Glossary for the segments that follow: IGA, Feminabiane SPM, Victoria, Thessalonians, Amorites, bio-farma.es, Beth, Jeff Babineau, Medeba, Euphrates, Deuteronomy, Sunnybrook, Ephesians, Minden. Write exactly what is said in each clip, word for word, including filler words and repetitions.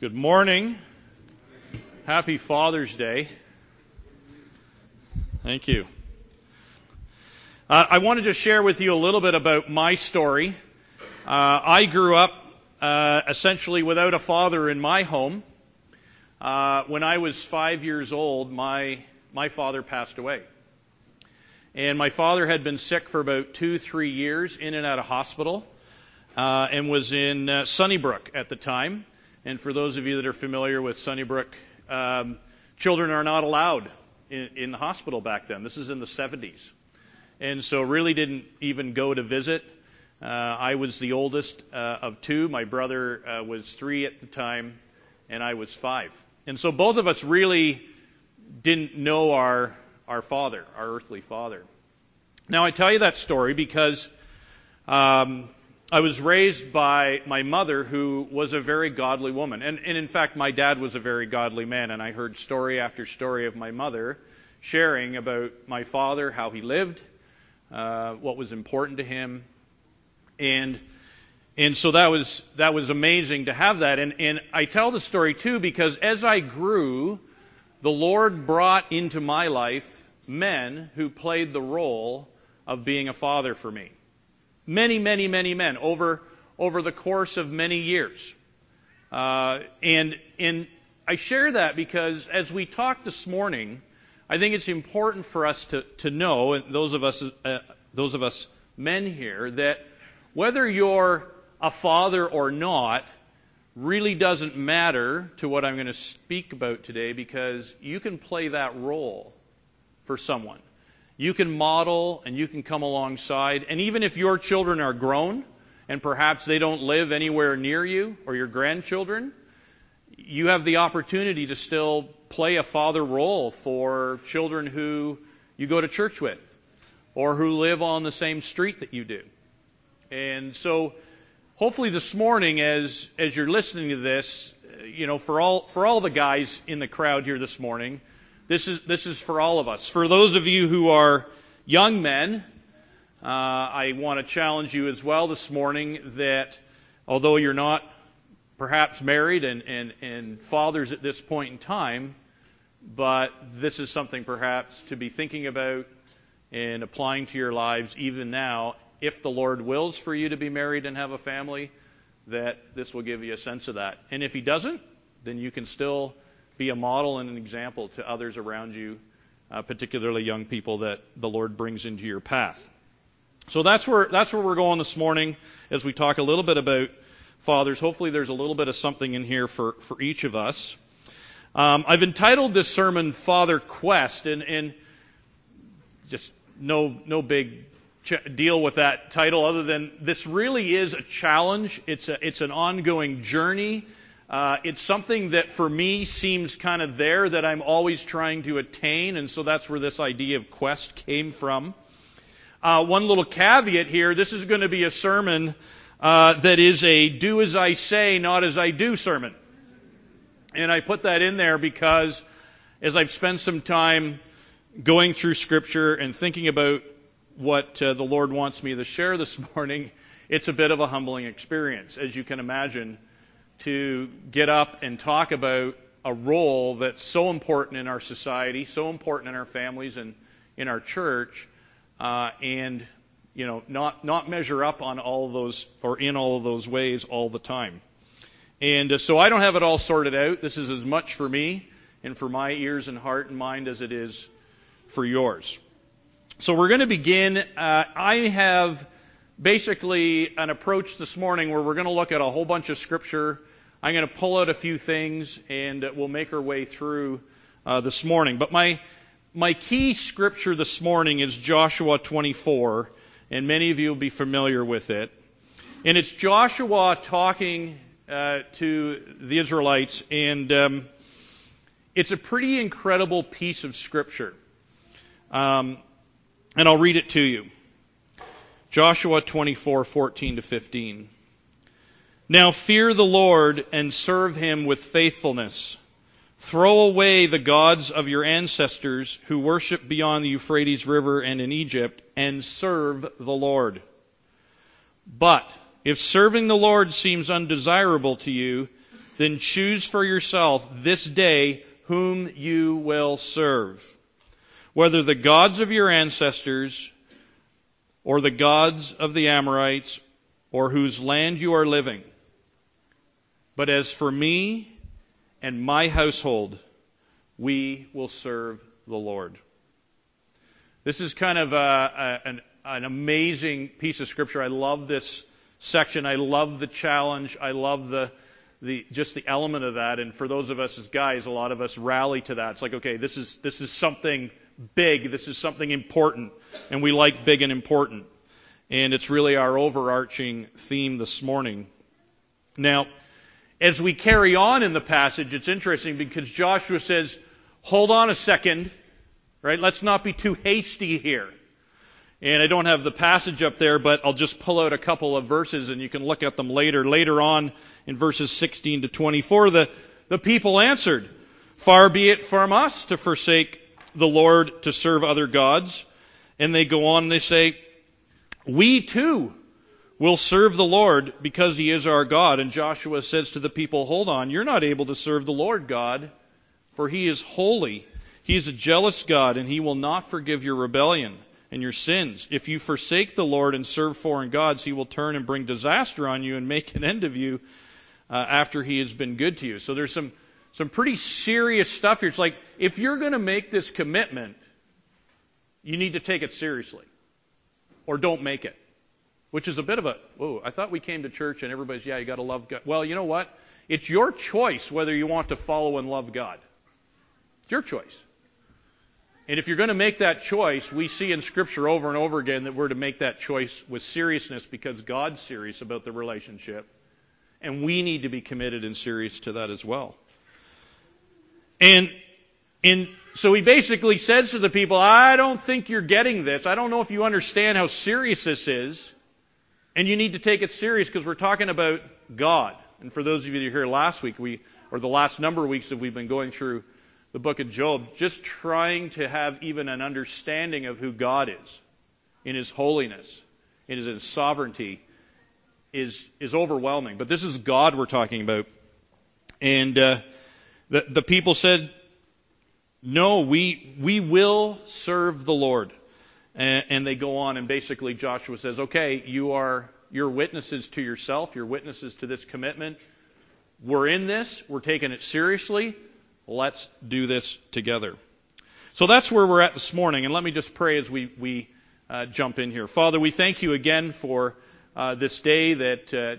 Good morning. Happy Father's Day. Thank you. Uh, I wanted to share with you a little bit about my story. Uh, I grew up uh, essentially without a father in my home. Uh, when I was five years old, my my father passed away. And my father had been sick for about two, three years, in and out of hospital, uh, and was in uh, Sunnybrook at the time. And for those of you that are familiar with Sunnybrook, um, children are not allowed in, in the hospital back then. This is in the seventies. And so really didn't even go to visit. Uh, I was the oldest uh, of two. My brother uh, was three at the time, and I was five. And so both of us really didn't know our, our father, our earthly father. Now, I tell you that story because Um, I was raised by my mother, who was a very godly woman. And, and in fact, my dad was a very godly man. And I heard story after story of my mother sharing about my father, how he lived, uh, what was important to him. And and so that was that was amazing to have that. And, and I tell the story, too, because as I grew, the Lord brought into my life men who played the role of being a father for me. Many, many, many men over over the course of many years. Uh, and, and I share that because as we talk this morning, I think it's important for us to, to know, and those of us, uh, those of us men here, that whether you're a father or not really doesn't matter to what I'm going to speak about today, because you can play that role for someone. You can model and you can come alongside. And even if your children are grown and perhaps they don't live anywhere near you, or your grandchildren, you have the opportunity to still play a father role for children who you go to church with or who live on the same street that you do. And so hopefully this morning, as as you're listening to this, you know, for all for all the guys in the crowd here this morning, This is this is for all of us. For those of you who are young men, uh, I want to challenge you as well this morning that although you're not perhaps married and, and, and fathers at this point in time, but this is something perhaps to be thinking about and applying to your lives even now. If the Lord wills for you to be married and have a family, that this will give you a sense of that. And if He doesn't, then you can still be a model and an example to others around you, uh, particularly young people that the Lord brings into your path. So that's where that's where we're going this morning as we talk a little bit about fathers. Hopefully there's a little bit of something in here for, for each of us. Um, I've entitled this sermon Father Quest, and, and just no no big ch- deal with that title other than this really is a challenge. It's a, it's an ongoing journey. Uh, it's something that for me seems kind of there that I'm always trying to attain, and so that's where this idea of quest came from. Uh, one little caveat here, this is going to be a sermon uh, that is a do as I say, not as I do sermon. And I put that in there because as I've spent some time going through Scripture and thinking about what uh, the Lord wants me to share this morning, it's a bit of a humbling experience, as you can imagine, to get up and talk about a role that's so important in our society, so important in our families and in our church, uh, and you know, not not measure up on all of those or in all of those ways all the time. And uh, so I don't have it all sorted out. This is as much for me and for my ears and heart and mind as it is for yours. So we're going to begin. Uh, I have basically an approach this morning where we're going to look at a whole bunch of Scripture. I'm going to pull out a few things, and we'll make our way through uh, this morning. But my my key Scripture this morning is Joshua twenty-four, and many of you will be familiar with it. And it's Joshua talking uh, to the Israelites, and um, it's a pretty incredible piece of Scripture. Um, and I'll read it to you. Joshua twenty-four, fourteen to fifteen. Now fear the Lord and serve Him with faithfulness. Throw away the gods of your ancestors who worship beyond the Euphrates River and in Egypt, and serve the Lord. But if serving the Lord seems undesirable to you, Then choose for yourself this day whom you will serve, whether the gods of your ancestors or the gods of the Amorites or whose land you are living. But as for me and my household, we will serve the Lord. This is kind of a, a, an, an amazing piece of Scripture. I love this section. I love the challenge. I love the, the just the element of that. And for those of us as guys, a lot of us rally to that. It's like, okay, this is this is something big. This is something important. And we like big and important. And it's really our overarching theme this morning. Now, as we carry on in the passage, it's interesting because Joshua says, hold on a second. Right? Let's not be too hasty here. And I don't have the passage up there, but I'll just pull out a couple of verses and you can look at them later. Later on in verses sixteen to twenty-four, the, the people answered, far be it from us to forsake the Lord to serve other gods. And they go on and they say, we too will serve the Lord because he is our God. And Joshua says to the people, hold on, you're not able to serve the Lord God, for he is holy. He is a jealous God, and he will not forgive your rebellion and your sins. If you forsake the Lord and serve foreign gods, he will turn and bring disaster on you and make an end of you uh, after he has been good to you. So there's some, some pretty serious stuff here. It's like, if you're going to make this commitment, you need to take it seriously, or don't make it, which is a bit of a, whoa, I thought we came to church and everybody's, yeah, you got to love God. Well, you know what? It's your choice whether you want to follow and love God. It's your choice. And if you're going to make that choice, we see in Scripture over and over again that we're to make that choice with seriousness because God's serious about the relationship, and we need to be committed and serious to that as well. And, and so he basically says to the people, I don't think you're getting this. I don't know if you understand how serious this is, and you need to take it serious because we're talking about God. And for those of you that were here last week, we or the last number of weeks that we've been going through the book of Job, just trying to have even an understanding of who God is in his holiness, in his sovereignty, is is overwhelming. But this is God we're talking about. And uh, the, the people said, no, we we will serve the Lord. And, and they go on, and basically Joshua says, okay, you are you're witnesses to yourself, you're witnesses to this commitment. We're in this, we're taking it seriously. Let's do this together. So that's where we're at this morning. And let me just pray as we, we uh, jump in here. Father, we thank you again for uh, this day that uh,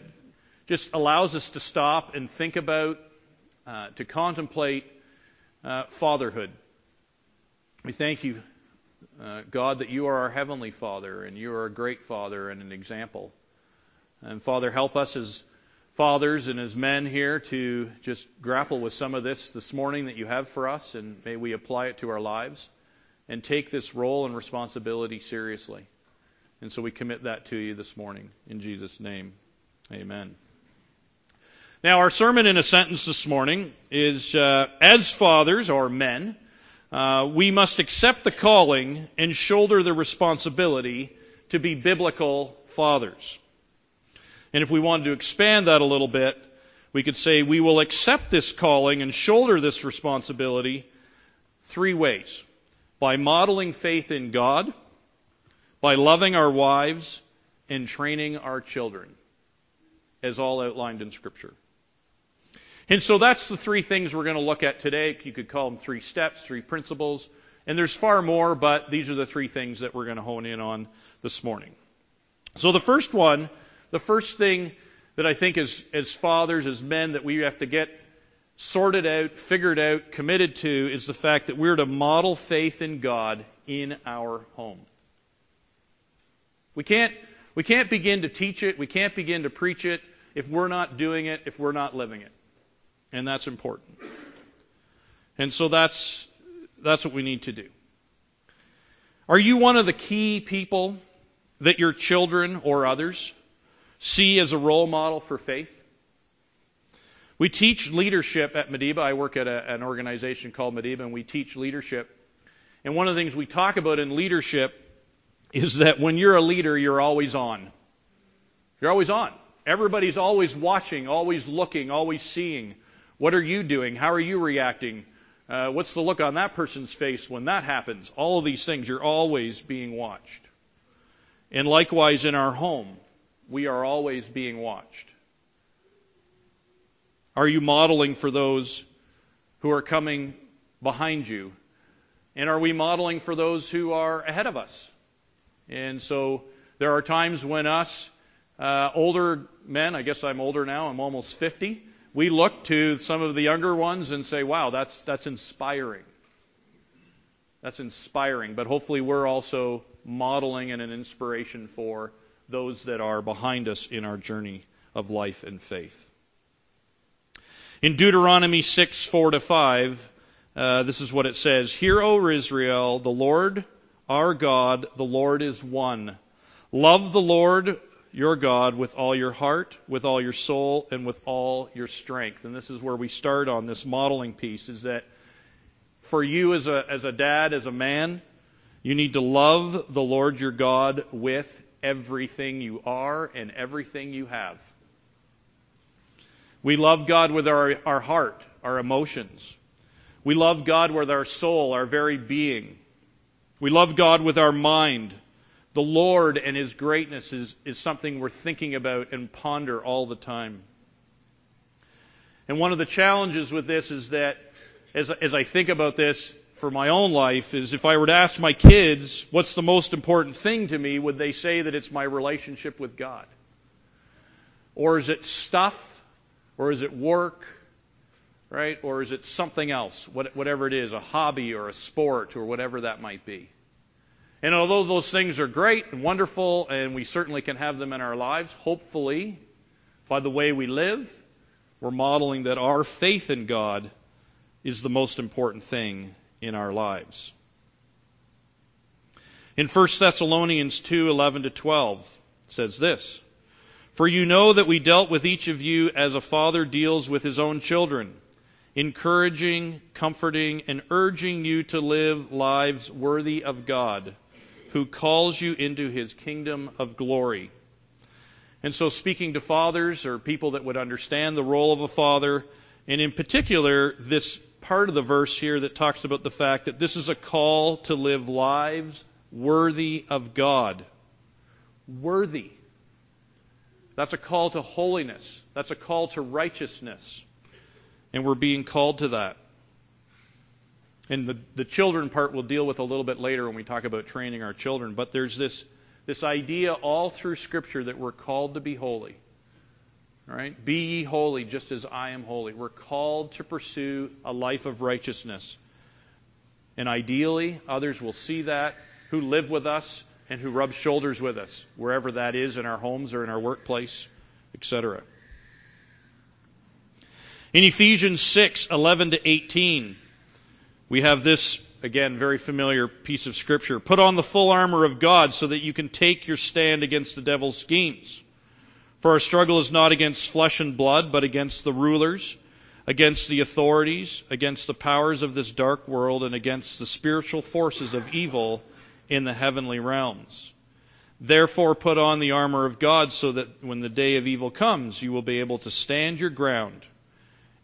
just allows us to stop and think about, uh, to contemplate uh, fatherhood. We thank you, uh, God, that you are our Heavenly Father, and you are a great Father and an example. And Father, help us as fathers and as men here to just grapple with some of this this morning that you have for us, and may we apply it to our lives and take this role and responsibility seriously. And so we commit that to you this morning. In Jesus' name, amen. Now, our sermon in a sentence this morning is, uh, as fathers or men, uh, we must accept the calling and shoulder the responsibility to be biblical fathers. And if we wanted to expand that a little bit, we could say we will accept this calling and shoulder this responsibility three ways. By modeling faith in God, by loving our wives, and training our children, as all outlined in Scripture. And so that's the three things we're going to look at today. You could call them three steps, three principles. And there's far more, but these are the three things that we're going to hone in on this morning. So the first one, the first thing that I think as, as fathers, as men, that we have to get sorted out, figured out, committed to, is the fact that we're to model faith in God in our home. We can't, we can't begin to teach it, we can't begin to preach it, if we're not doing it, if we're not living it. And that's important. And so that's, that's what we need to do. Are you one of the key people that your children or others see as a role model for faith? We teach leadership at Medeba. I work at a, an organization called Medeba, and we teach leadership. And one of the things we talk about in leadership is that when you're a leader, you're always on. You're always on. Everybody's always watching, always looking, always seeing, What are you doing? How are you reacting? Uh, what's the look on that person's face when that happens? All of these things, you're always being watched. And likewise in our home, we are always being watched. Are you modeling for those who are coming behind you? And are we modeling for those who are ahead of us? And so there are times when us uh, older men, I guess I'm older now, I'm almost fifty, we look to some of the younger ones and say, wow, that's that's inspiring. That's inspiring. But hopefully we're also modeling and an inspiration for those that are behind us in our journey of life and faith. In Deuteronomy six, four to five, uh, this is what it says. Hear, O Israel, the Lord our God, the Lord is one. Love the Lord your God with all your heart, with all your soul, and with all your strength. And this is where we start on this modeling piece, is that for you as a as a dad, as a man, you need to love the Lord your God with everything you are and everything you have. We love God with our, our heart, our emotions. We love God with our soul, our very being. We love God with our mind. The Lord and His greatness is, is something we're thinking about and ponder all the time. And one of the challenges with this is that, as, as I think about this for my own life, is if I were to ask my kids, what's the most important thing to me, would they say that it's my relationship with God? Or is it stuff? Or is it work? Right? Or is it something else? What, whatever it is, a hobby or a sport or whatever that might be. And although those things are great and wonderful, and we certainly can have them in our lives, hopefully, by the way we live, we're modeling that our faith in God is the most important thing in our lives. In First Thessalonians two, eleven to twelve, it says this, For you know that we dealt with each of you as a father deals with his own children, encouraging, comforting, and urging you to live lives worthy of God, who calls you into His kingdom of glory. And so speaking to fathers or people that would understand the role of a father, and in particular, this part of the verse here that talks about the fact that this is a call to live lives worthy of God. Worthy. That's a call to holiness. That's a call to righteousness. And we're being called to that. And the, the children part we'll deal with a little bit later when we talk about training our children. But there's this, this idea all through Scripture that we're called to be holy. All right? Be ye holy just as I am holy. We're called to pursue a life of righteousness. And ideally, others will see that, who live with us and who rub shoulders with us, wherever that is, in our homes or in our workplace, et cetera. In Ephesians six, eleven to eighteen, we have this, again, very familiar piece of Scripture. Put on the full armor of God so that you can take your stand against the devil's schemes. For our struggle is not against flesh and blood, but against the rulers, against the authorities, against the powers of this dark world, and against the spiritual forces of evil in the heavenly realms. Therefore put on the armor of God so that when the day of evil comes, you will be able to stand your ground.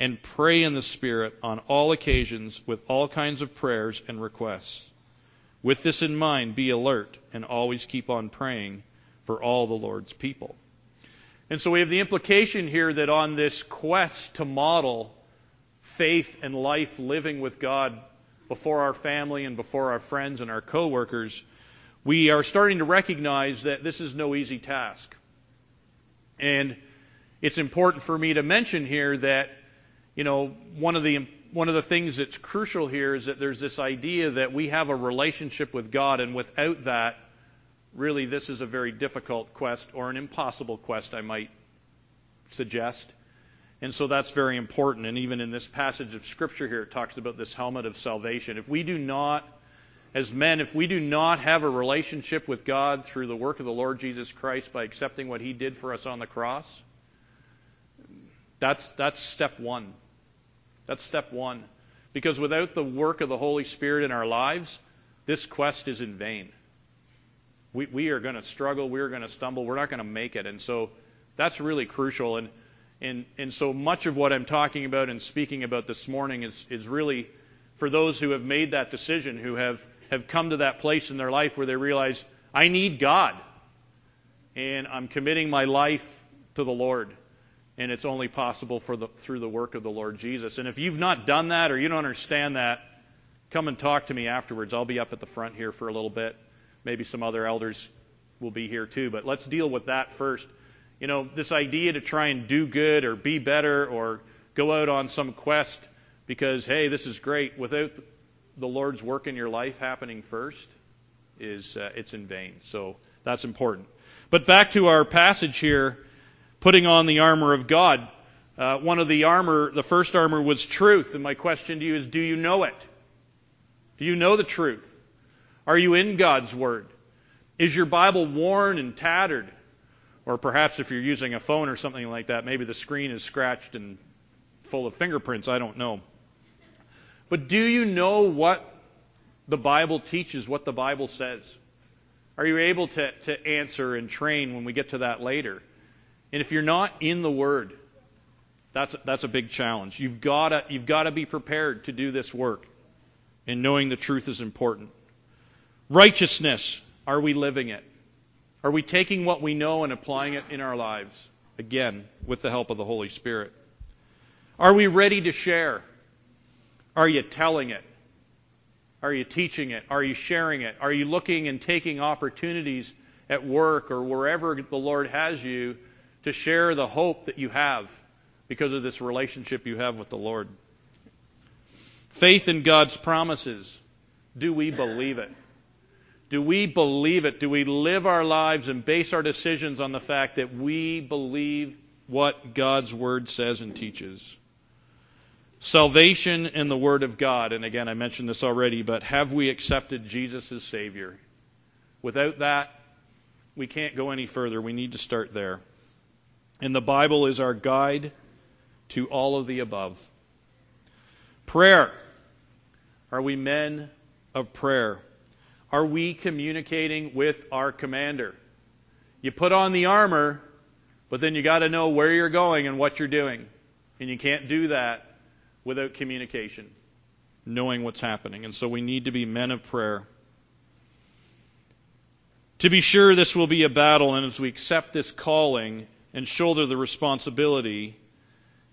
And pray in the Spirit on all occasions with all kinds of prayers and requests. With this in mind, be alert and always keep on praying for all the Lord's people. And so we have the implication here that on this quest to model faith and life living with God before our family and before our friends and our co-workers, we are starting to recognize that this is no easy task. And it's important for me to mention here that, you know, one of the one of the things that's crucial here is that there's this idea that we have a relationship with God, and without that, really this is a very difficult quest, or an impossible quest, I might suggest. And so that's very important. And even in this passage of Scripture here, it talks about this helmet of salvation. If we do not, as men, if we do not have a relationship with God through the work of the Lord Jesus Christ by accepting what He did for us on the cross, that's, that's step one. That's step one. Because without the work of the Holy Spirit in our lives, this quest is in vain. We, we are going to struggle. We are going to stumble. We're not going to make it. And so that's really crucial. And, and, and so much of what I'm talking about and speaking about this morning is, is really for those who have made that decision, who have, have come to that place in their life where they realize, I need God. And I'm committing my life to the Lord. And it's only possible for the, through the work of the Lord Jesus. And if you've not done that or you don't understand that, come and talk to me afterwards. I'll be up at the front here for a little bit. Maybe some other elders will be here too. But let's deal with that first. You know, this idea to try and do good or be better or go out on some quest because, hey, this is great. Without the Lord's work in your life happening first, is uh, it's in vain. So that's important. But back to our passage here. Putting on the armor of God. Uh, one of the armor, the first armor was truth. And my question to you is, do you know it? Do you know the truth? Are you in God's Word? Is your Bible worn and tattered? Or perhaps if you're using a phone or something like that, maybe the screen is scratched and full of fingerprints. I don't know. But do you know what the Bible teaches, what the Bible says? Are you able to, to answer and train when we get to that later? And if you're not in the Word, that's that's a big challenge. You've got to you've got to be prepared to do this work. And knowing the truth is important. Righteousness, are we living it? Are we taking what we know and applying it in our lives? Again, with the help of the Holy Spirit. Are we ready to share? Are you telling it? Are you teaching it? Are you sharing it? Are you looking and taking opportunities at work or wherever the Lord has you to share the hope that you have because of this relationship you have with the Lord? Faith in God's promises. Do we believe it? Do we believe it? Do we live our lives and base our decisions on the fact that we believe what God's Word says and teaches? Salvation in the Word of God. And again, I mentioned this already, but have we accepted Jesus as Savior? Without that, we can't go any further. We need to start there. And the Bible is our guide to all of the above. Prayer. Are we men of prayer? Are we communicating with our commander? You put on the armor, but then you got to know where you're going and what you're doing. And you can't do that without communication, knowing what's happening. And so we need to be men of prayer. To be sure, this will be a battle, and as we accept this calling and shoulder the responsibility,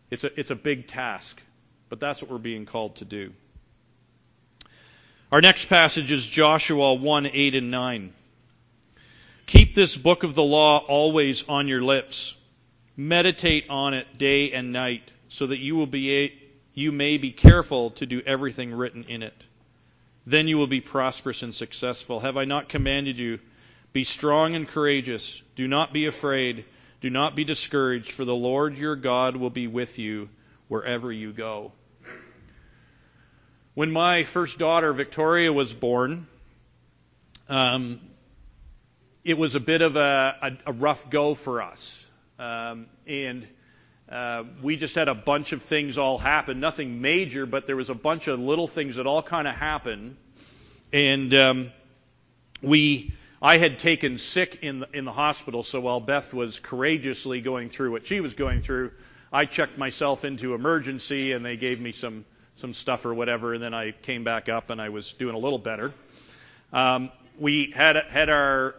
it's a, it's a big task. But that's what we're being called to do. Our next passage is Joshua one, eight and nine. Keep this book of the law always on your lips. Meditate on it day and night, so that you will be a, you may be careful to do everything written in it. Then you will be prosperous and successful. Have I not commanded you? Be strong and courageous. Do not be afraid. Do not be discouraged, for the Lord your God will be with you wherever you go. When my first daughter, Victoria, was born, um, it was a bit of a, a, a rough go for us. Um, and uh, we just had a bunch of things all happen. Nothing major, but there was a bunch of little things that all kind of happened. And um, we... I had taken sick in the, in the hospital, so while Beth was courageously going through what she was going through, I checked myself into emergency, and they gave me some, some stuff or whatever, and then I came back up, and I was doing a little better. Um, we had had our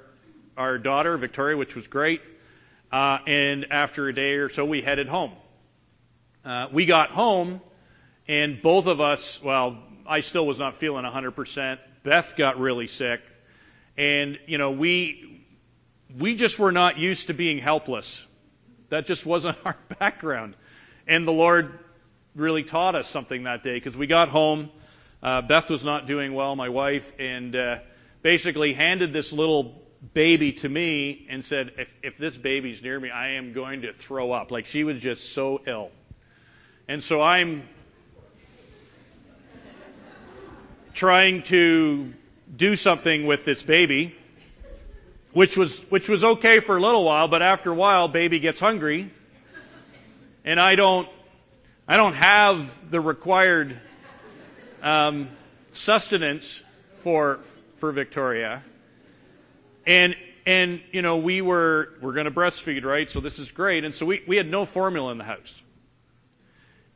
our daughter, Victoria, which was great, uh, and after a day or so, we headed home. Uh, we got home, and both of us, well, I still was not feeling one hundred percent. Beth got really sick. And, you know, we we just were not used to being helpless. That just wasn't our background. And the Lord really taught us something that day, because we got home. Uh, Beth was not doing well, my wife, and uh, basically handed this little baby to me and said, if, if this baby's near me, I am going to throw up. Like, she was just so ill. And so I'm trying to do something with this baby, which was which was okay for a little while, but after a while, baby gets hungry, and I don't I don't have the required um, sustenance for for Victoria, and and you know we were we're going to breastfeed, right? So this is great, and so we we had no formula in the house,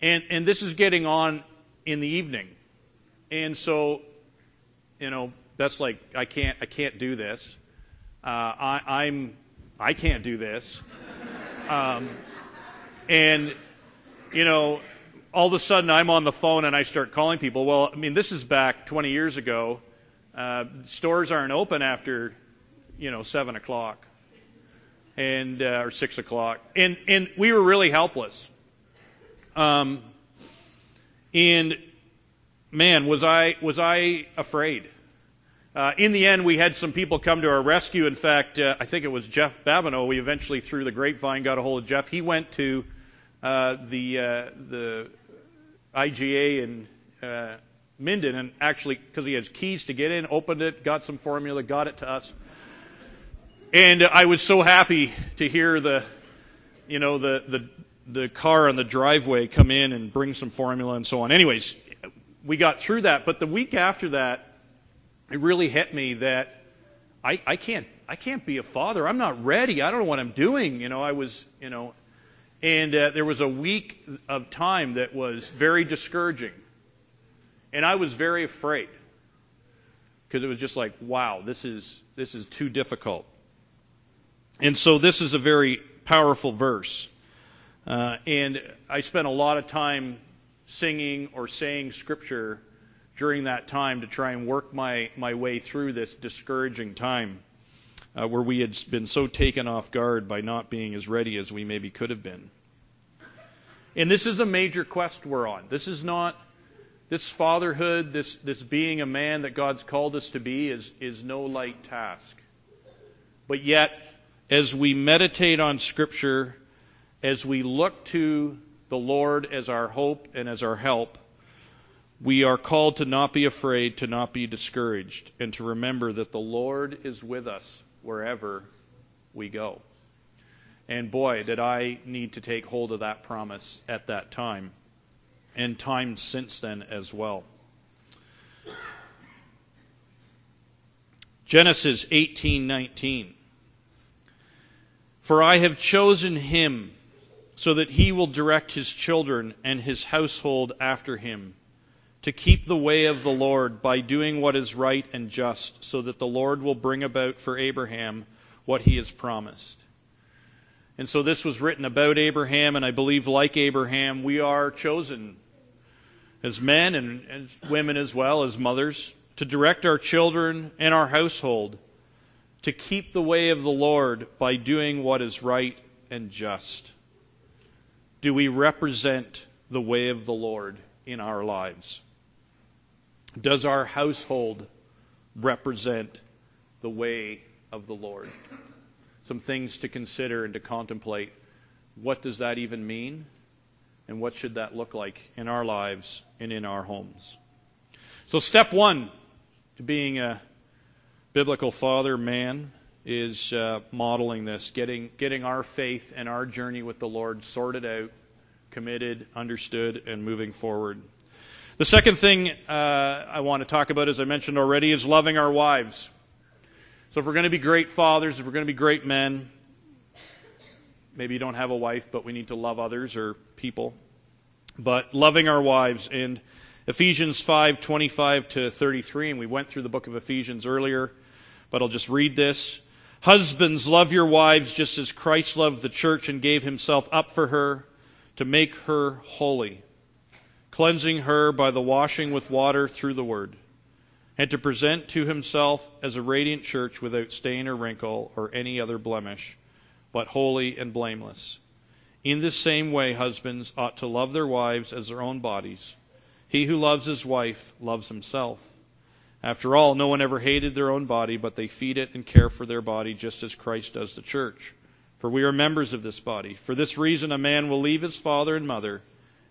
and and this is getting on in the evening, and so you know that's like I can't I can't do this. Uh, I, I'm, I can't do this. Um, and, you know, all of a sudden I'm on the phone and I start calling people. Well, I mean, this is back twenty years ago. Uh, stores aren't open after, you know, seven o'clock and, uh, or six o'clock. And, and we were really helpless. Um, and man, was I, was I afraid. Uh, in the end, we had some people come to our rescue. In fact, uh, I think it was Jeff Babineau. We eventually, through the grapevine, got a hold of Jeff. He went to uh, the uh, the I G A in uh, Minden, and actually, because he has keys to get in, opened it, got some formula, got it to us. And I was so happy to hear the, you know, the the the car on the driveway come in and bring some formula and so on. Anyways, we got through that. But the week after that, it really hit me that I, I can't I can't be a father. I'm not ready. I don't know what I'm doing. You know, I was, you know, and uh, there was a week of time that was very discouraging, and I was very afraid because it was just like, wow, this is this is too difficult. And so this is a very powerful verse, uh, and I spent a lot of time singing or saying scripture during that time to try and work my, my way through this discouraging time uh, where we had been so taken off guard by not being as ready as we maybe could have been. And this is a major quest we're on. This is not, this fatherhood, this this being a man that God's called us to be is is no light task. But yet, as we meditate on Scripture, as we look to the Lord as our hope and as our help, we are called to not be afraid, to not be discouraged, and to remember that the Lord is with us wherever we go. And boy, did I need to take hold of that promise at that time, and times since then as well. Genesis eighteen nineteen. For I have chosen him so that he will direct his children and his household after him, to keep the way of the Lord by doing what is right and just, so that the Lord will bring about for Abraham what he has promised. And so this was written about Abraham, and I believe like Abraham, we are chosen as men and as women as well as mothers to direct our children and our household to keep the way of the Lord by doing what is right and just. Do we represent the way of the Lord in our lives? Does our household represent the way of the Lord? Some things to consider and to contemplate. What does that even mean? And what should that look like in our lives and in our homes? So step one to being a biblical father, man, is uh, modeling this, getting, getting our faith and our journey with the Lord sorted out, committed, understood, and moving forward. The second thing uh, I want to talk about, as I mentioned already, is loving our wives. So if we're going to be great fathers, if we're going to be great men, maybe you don't have a wife, but we need to love others or people. But loving our wives. And Ephesians five twenty-five to thirty-three, and we went through the book of Ephesians earlier, but I'll just read this. Husbands, love your wives just as Christ loved the church and gave himself up for her to make her holy, cleansing her by the washing with water through the word, and to present to himself as a radiant church without stain or wrinkle or any other blemish, but holy and blameless. In this same way, husbands ought to love their wives as their own bodies. He who loves his wife loves himself. After all, no one ever hated their own body, but they feed it and care for their body just as Christ does the church. For we are members of this body. For this reason, a man will leave his father and mother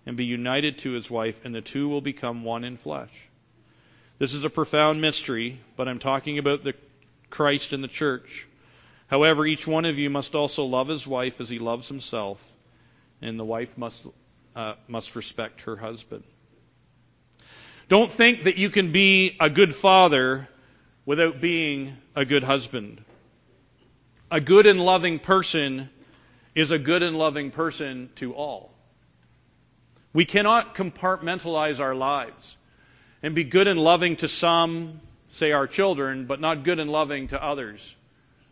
and be united to his wife, and the two will become one in flesh. This is a profound mystery, but I'm talking about the Christ and the church. However, each one of you must also love his wife as he loves himself, and the wife must uh, must respect her husband. Don't think that you can be a good father without being a good husband. A good and loving person is a good and loving person to all. We cannot compartmentalize our lives and be good and loving to some, say our children, but not good and loving to others,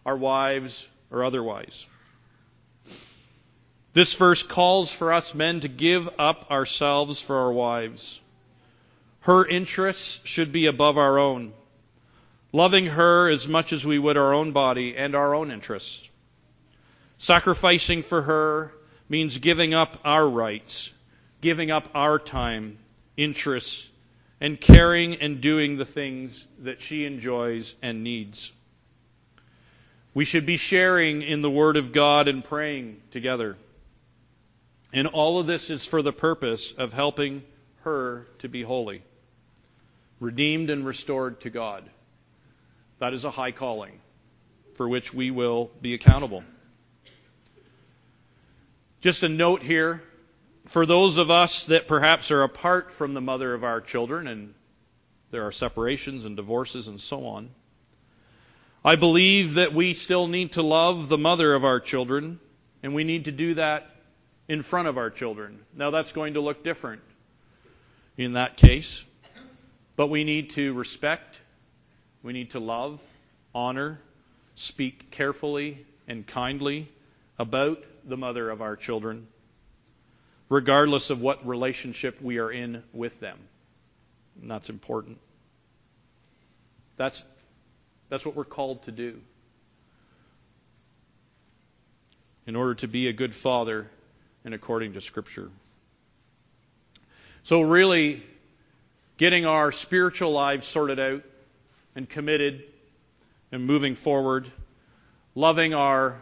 our wives or otherwise. This verse calls for us men to give up ourselves for our wives. Her interests should be above our own, loving her as much as we would our own body and our own interests. Sacrificing for her means giving up our rights, giving up our time, interests, and caring and doing the things that she enjoys and needs. We should be sharing in the Word of God and praying together. And all of this is for the purpose of helping her to be holy, redeemed and restored to God. That is a high calling for which we will be accountable. Just a note here, for those of us that perhaps are apart from the mother of our children, and there are separations and divorces and so on, I believe that we still need to love the mother of our children, and we need to do that in front of our children. Now that's going to look different in that case, but we need to respect, we need to love, honor, speak carefully and kindly about the mother of our children, regardless of what relationship we are in with them. And that's important. That's, that's what we're called to do. In order to be a good father and according to Scripture. So really, getting our spiritual lives sorted out and committed and moving forward, loving our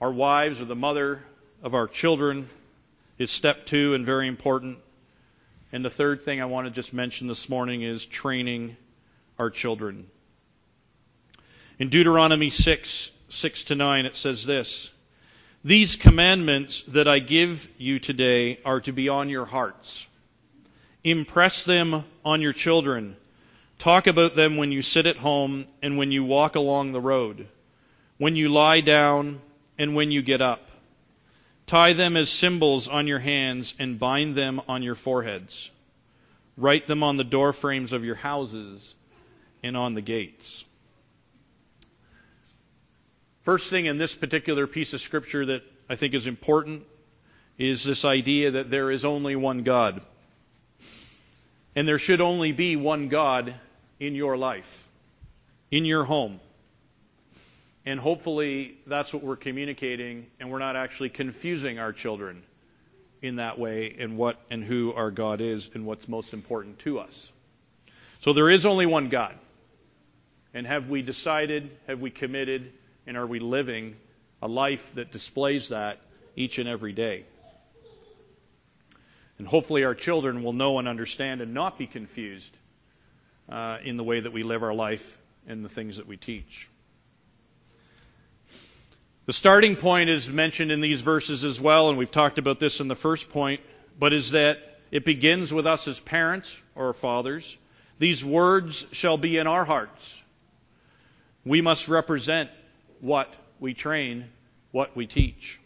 Our wives or the mother of our children is step two and very important. And the third thing I want to just mention this morning is training our children. In Deuteronomy six, six to nine, it says this: "These commandments that I give you today are to be on your hearts. Impress them on your children. Talk about them when you sit at home and when you walk along the road, when you lie down, and when you get up. Tie them as symbols on your hands and bind them on your foreheads. Write them on the door frames of your houses and on the gates." First thing in this particular piece of Scripture that I think is important is this idea that there is only one God. And there should only be one God in your life, in your home. And hopefully that's what we're communicating, and we're not actually confusing our children in that way in what and who our God is and what's most important to us. So there is only one God. And have we decided, have we committed, and are we living a life that displays that each and every day? And hopefully our children will know and understand and not be confused uh, in the way that we live our life and the things that we teach. The starting point is mentioned in these verses as well, and we've talked about this in the first point, but is that it begins with us as parents or fathers. These words shall be in our hearts. We must represent what we train, what we teach.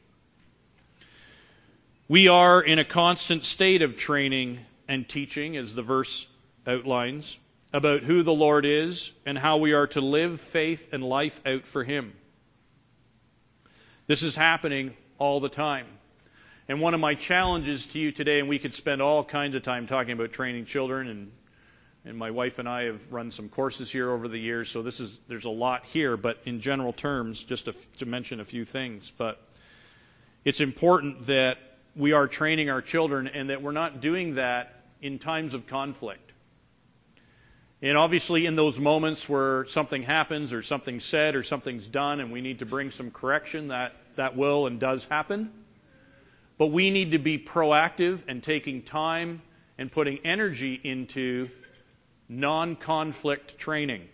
We are in a constant state of training and teaching, as the verse outlines, about who the Lord is and how we are to live faith and life out for Him. This is happening all the time. And one of my challenges to you today, and we could spend all kinds of time talking about training children, and and my wife and I have run some courses here over the years, so this is there's a lot here, but in general terms, just to, to mention a few things. But it's important that we are training our children and that we're not doing that in times of conflict. And obviously in those moments where something happens or something's said or something's done and we need to bring some correction, that, that will and does happen. But we need to be proactive and taking time and putting energy into non-conflict training.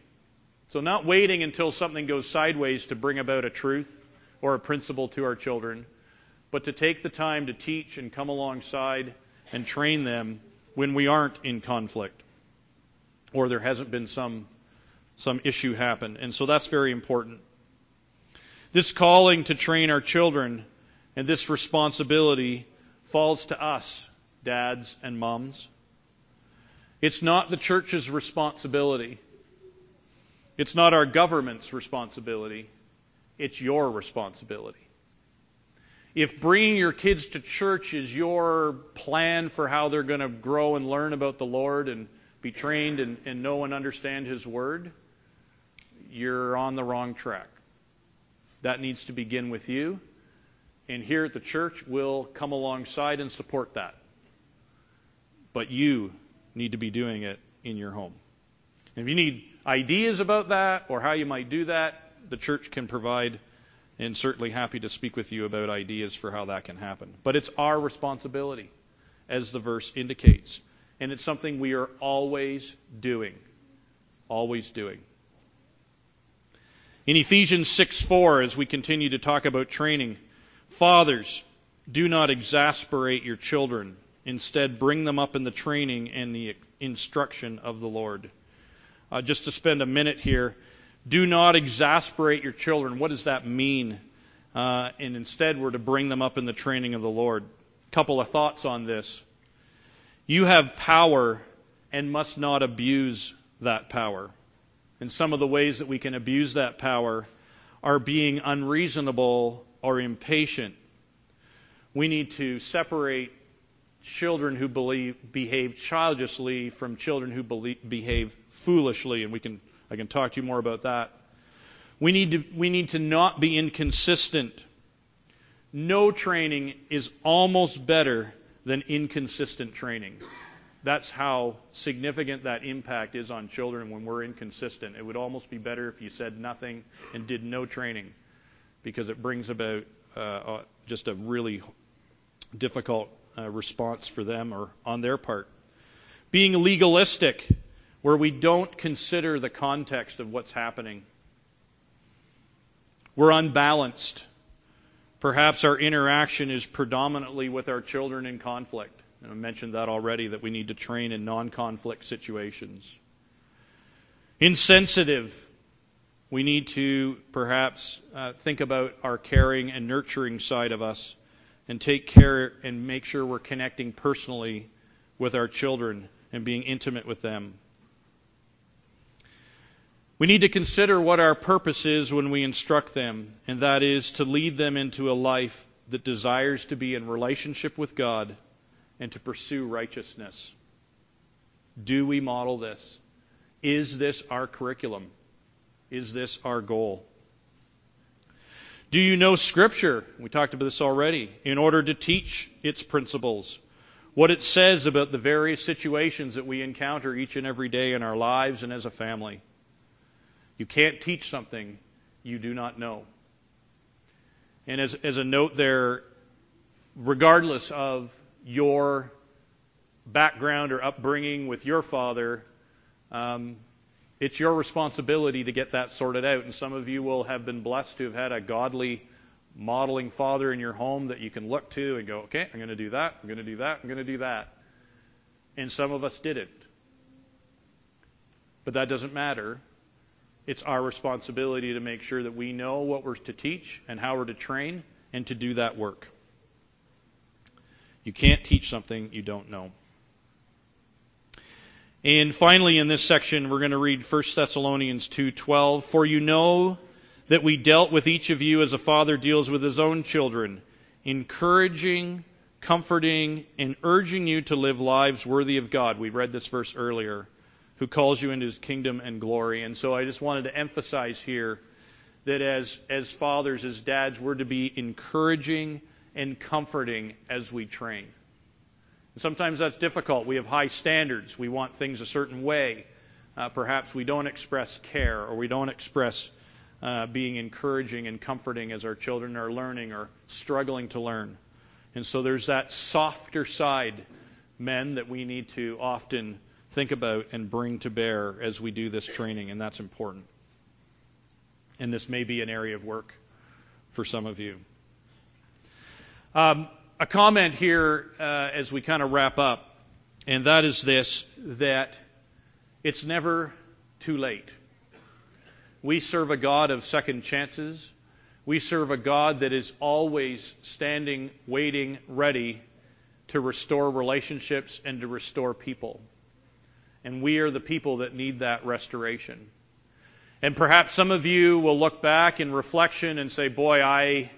So not waiting until something goes sideways to bring about a truth or a principle to our children, but to take the time to teach and come alongside and train them when we aren't in conflict or there hasn't been some, some issue happen. And so that's very important. This calling to train our children and this responsibility falls to us, dads and moms. It's not the church's responsibility. It's not our government's responsibility. It's your responsibility. If bringing your kids to church is your plan for how they're going to grow and learn about the Lord and be trained and, and know and understand His Word, you're on the wrong track. That needs to begin with you. And here at the church, we'll come alongside and support that. But you need to be doing it in your home. And if you need ideas about that or how you might do that, the church can provide, and certainly happy to speak with you about ideas for how that can happen. But it's our responsibility, as the verse indicates. And it's something we are always doing. Always doing. In Ephesians six four, as we continue to talk about training, fathers, do not exasperate your children. Instead, bring them up in the training and the instruction of the Lord. Uh, just to spend a minute here, do not exasperate your children. What does that mean? Uh, and instead, we're to bring them up in the training of the Lord. A couple of thoughts on this. You have power and must not abuse that power. And some of the ways that we can abuse that power are being unreasonable or impatient. We need to separate children who believe, behave childishly from children who believe, behave foolishly, and we can I can talk to you more about that. We need to we need to not be inconsistent. No training is almost better than inconsistent training. That's how significant that impact is on children when we're inconsistent. It would almost be better if you said nothing and did no training, because it brings about uh, just a really difficult uh, response for them or on their part. Being legalistic, where we don't consider the context of what's happening. We're unbalanced. Perhaps our interaction is predominantly with our children in conflict. And I mentioned that already, that we need to train in non-conflict situations. Insensitive. We need to perhaps uh, think about our caring and nurturing side of us and take care and make sure we're connecting personally with our children and being intimate with them. We need to consider what our purpose is when we instruct them, and that is to lead them into a life that desires to be in relationship with God and to pursue righteousness. Do we model this? Is this our curriculum? Is this our goal? Do you know Scripture? We talked about this already. In order to teach its principles, what it says about the various situations that we encounter each and every day in our lives and as a family. You can't teach something you do not know. And as, as a note there, regardless of your background or upbringing with your father, um, it's your responsibility to get that sorted out. And some of you will have been blessed to have had a godly modeling father in your home that you can look to and go, okay, I'm going to do that, I'm going to do that, I'm going to do that. And some of us didn't. But that doesn't matter. It's our responsibility to make sure that we know what we're to teach and how we're to train and to do that work. You can't teach something you don't know. And finally, in this section, we're going to read First Thessalonians two twelve. For you know that we dealt with each of you as a father deals with his own children, encouraging, comforting, and urging you to live lives worthy of God. We read this verse earlier, who calls you into His kingdom and glory. And so I just wanted to emphasize here that as, as fathers, as dads, we're to be encouraging and comforting as we train. Sometimes that's difficult. We have high standards. We want things a certain way. Uh, perhaps we don't express care, or we don't express uh, being encouraging and comforting as our children are learning or struggling to learn. And so there's that softer side, men, that we need to often think about and bring to bear as we do this training, and that's important. And this may be an area of work for some of you. Um, a comment here uh, as we kind of wrap up, and that is this, that it's never too late. We serve a God of second chances. We serve a God that is always standing, waiting, ready to restore relationships and to restore people. And we are the people that need that restoration. And perhaps some of you will look back in reflection and say, boy, I,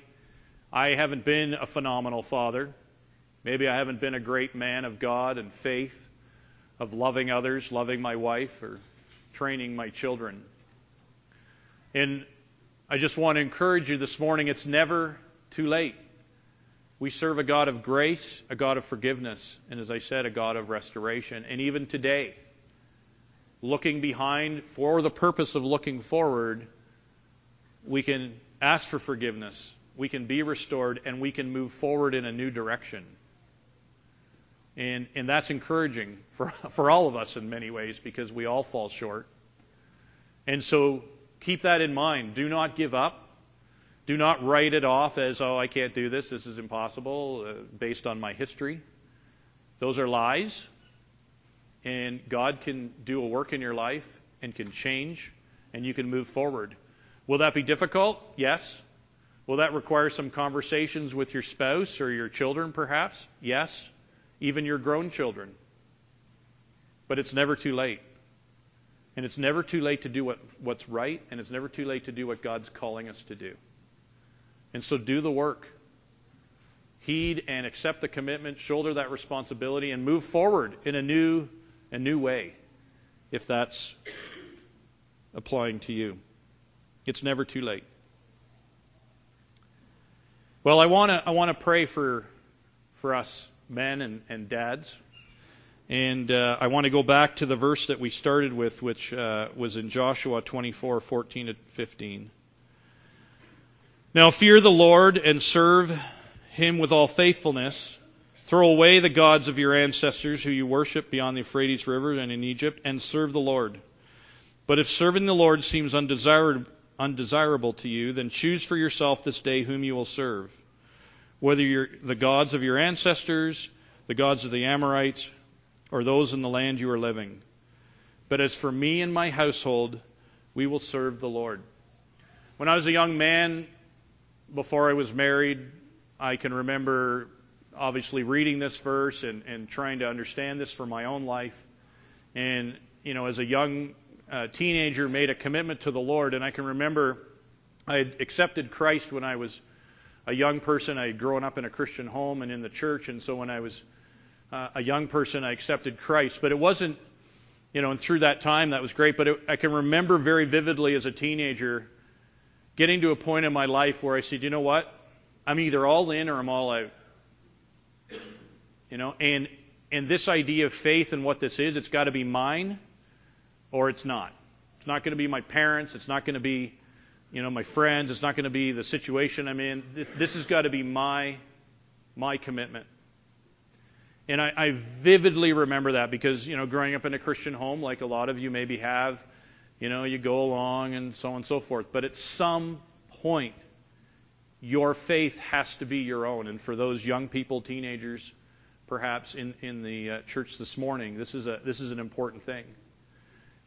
I haven't been a phenomenal father. Maybe I haven't been a great man of God and faith, of loving others, loving my wife, or training my children. And I just want to encourage you this morning, it's never too late. We serve a God of grace, a God of forgiveness, and as I said, a God of restoration. And even today, looking behind for the purpose of looking forward, we can ask for forgiveness, we can be restored, and we can move forward in a new direction. And, and that's encouraging for, for all of us in many ways, because we all fall short. And so keep that in mind. Do not give up. Do not write it off as, oh, I can't do this, this is impossible, uh, based on my history. Those are lies. And God can do a work in your life and can change, and you can move forward. Will that be difficult? Yes. Will that require some conversations with your spouse or your children, perhaps? Yes. Even your grown children. But it's never too late. And it's never too late to do what, what's right, and it's never too late to do what God's calling us to do. And so do the work. Heed and accept the commitment, shoulder that responsibility, and move forward in a new, a new way, if that's applying to you. It's never too late. Well, I want to I want to pray for for us men and, and dads. And uh, I want to go back to the verse that we started with, which uh, was in Joshua twenty-four, fourteen to fifteen. Now fear the Lord and serve him with all faithfulness. Throw away the gods of your ancestors who you worship beyond the Euphrates River and in Egypt, and serve the Lord. But if serving the Lord seems undesirable to you, then choose for yourself this day whom you will serve, whether you're the gods of your ancestors, the gods of the Amorites, or those in the land you are living. But as for me and my household, we will serve the Lord. When I was a young man, before I was married, I can remember obviously reading this verse and, and trying to understand this for my own life. And, you know, as a young uh, teenager, made a commitment to the Lord. And I can remember I had accepted Christ when I was a young person. I had grown up in a Christian home and in the church. And so when I was Uh, a young person, I accepted Christ, but it wasn't, you know, and through that time, that was great, but it, I can remember very vividly as a teenager getting to a point in my life where I said, you know what, I'm either all in or I'm all out, you know, and, and this idea of faith and what this is, it's got to be mine or it's not. It's not going to be my parents, it's not going to be, you know, my friends, it's not going to be the situation I'm in. This has got to be my, my commitment. And I, I vividly remember that because, you know, growing up in a Christian home, like a lot of you maybe have, you know, you go along and so on and so forth. But at some point, your faith has to be your own. And for those young people, teenagers, perhaps in, in the uh, church this morning, this is a this is an important thing.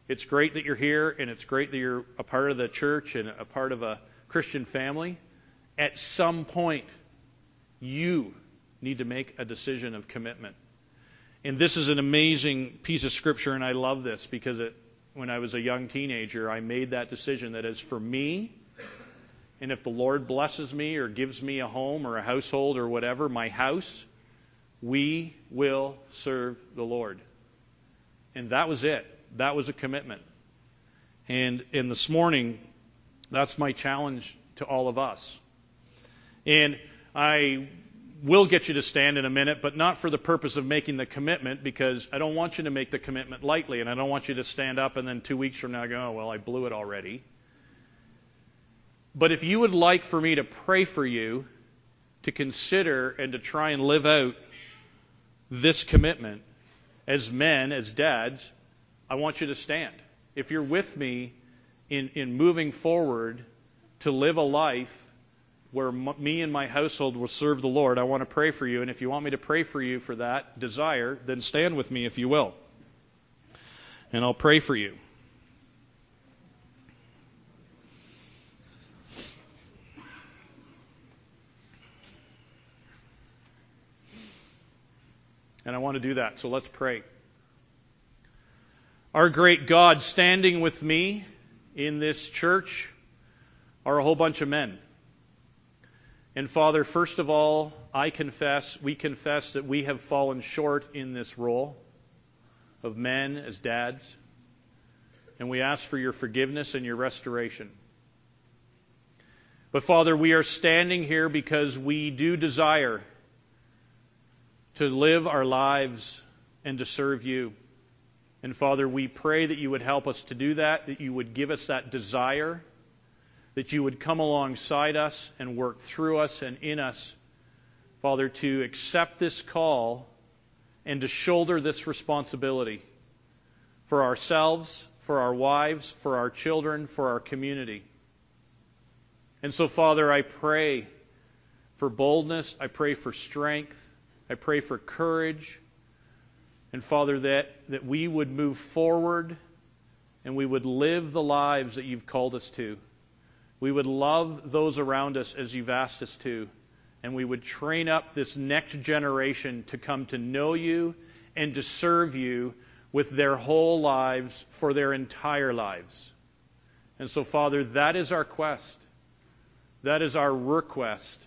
It's great that you're here, and it's great that you're a part of the church and a part of a Christian family. At some point, you need to make a decision of commitment. And this is an amazing piece of Scripture, and I love this because it, when I was a young teenager, I made that decision that as for me, and if the Lord blesses me or gives me a home or a household or whatever, my house, we will serve the Lord. And that was it. That was a commitment. And, and this morning, that's my challenge to all of us. And I... We'll get you to stand in a minute, but not for the purpose of making the commitment, because I don't want you to make the commitment lightly, and I don't want you to stand up and then two weeks from now go, oh, well, I blew it already. But if you would like for me to pray for you to consider and to try and live out this commitment. As men, as dads, I want you to stand. If you're with me in, in moving forward to live a life where m- me and my household will serve the Lord, I want to pray for you. And if you want me to pray for you for that desire, then stand with me if you will. And I'll pray for you. And I want to do that, so let's pray. Our great God, standing with me in this church are a whole bunch of men. And Father, first of all, I confess, we confess that we have fallen short in this role of men as dads. And we ask for your forgiveness and your restoration. But Father, we are standing here because we do desire to live our lives and to serve you. And Father, we pray that you would help us to do that, that you would give us that desire, that you would come alongside us and work through us and in us, Father, to accept this call and to shoulder this responsibility for ourselves, for our wives, for our children, for our community. And so, Father, I pray for boldness, I pray for strength, I pray for courage, and Father, that, that we would move forward and we would live the lives that you've called us to. We would love those around us as you've asked us to, and we would train up this next generation to come to know you and to serve you with their whole lives for their entire lives. And so, Father, that is our quest. That is our request.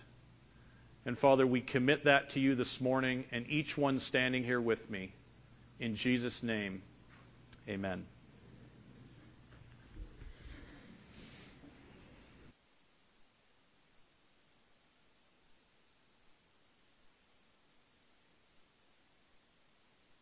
And Father, we commit that to you this morning and each one standing here with me. In Jesus' name, amen.